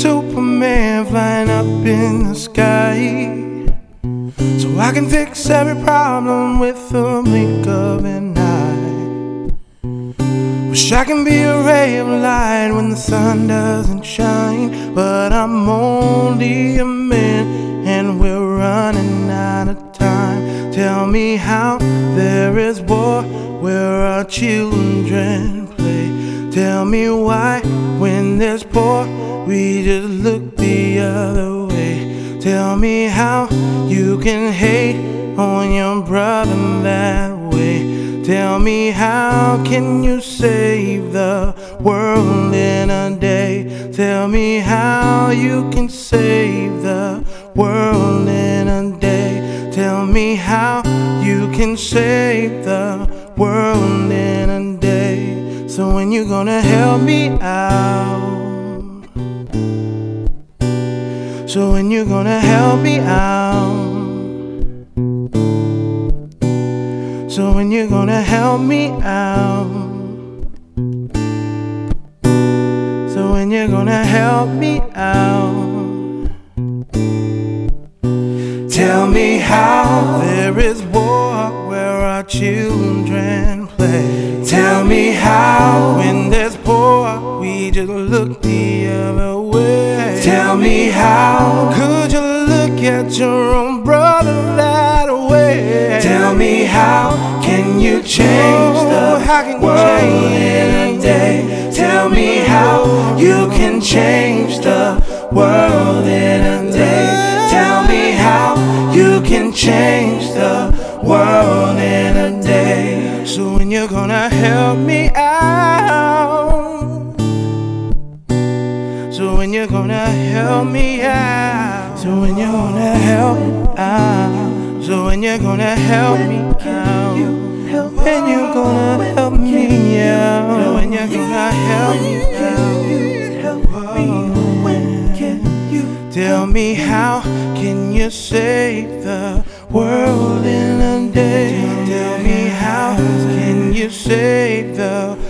Superman flying up in the sky, so I can fix every problem with the blink of an eye. Wish I can be a ray of light when the sun doesn't shine, but I'm only a man and we're running out of time. Tell me how there is war where our children play. Tell me why when there's war we just look the other way. Tell me how you can hate on your brother that way. Tell me how can you save the world in a day. Tell me how you can save the world in a day. Tell me how you can save the world in a day. So when you gonna help me out? So when you gonna help me out? So when you gonna help me out? So when you gonna help me out? Tell me how there is war where our children play. Tell me how when there's war we just look the other way. Tell me how could you look at your own brother that way? Tell me how can you change the world in a day? Tell me how you can change the world in a day. Tell me how you can change the world in a day. So when you're gonna help me out? So when you're gonna help me out? So when you're gonna help me out? So when you're gonna help me out? When you're gonna help me out? When you're gonna help me out? When can you tell me how can you save the world in a day? Tell me how can you save the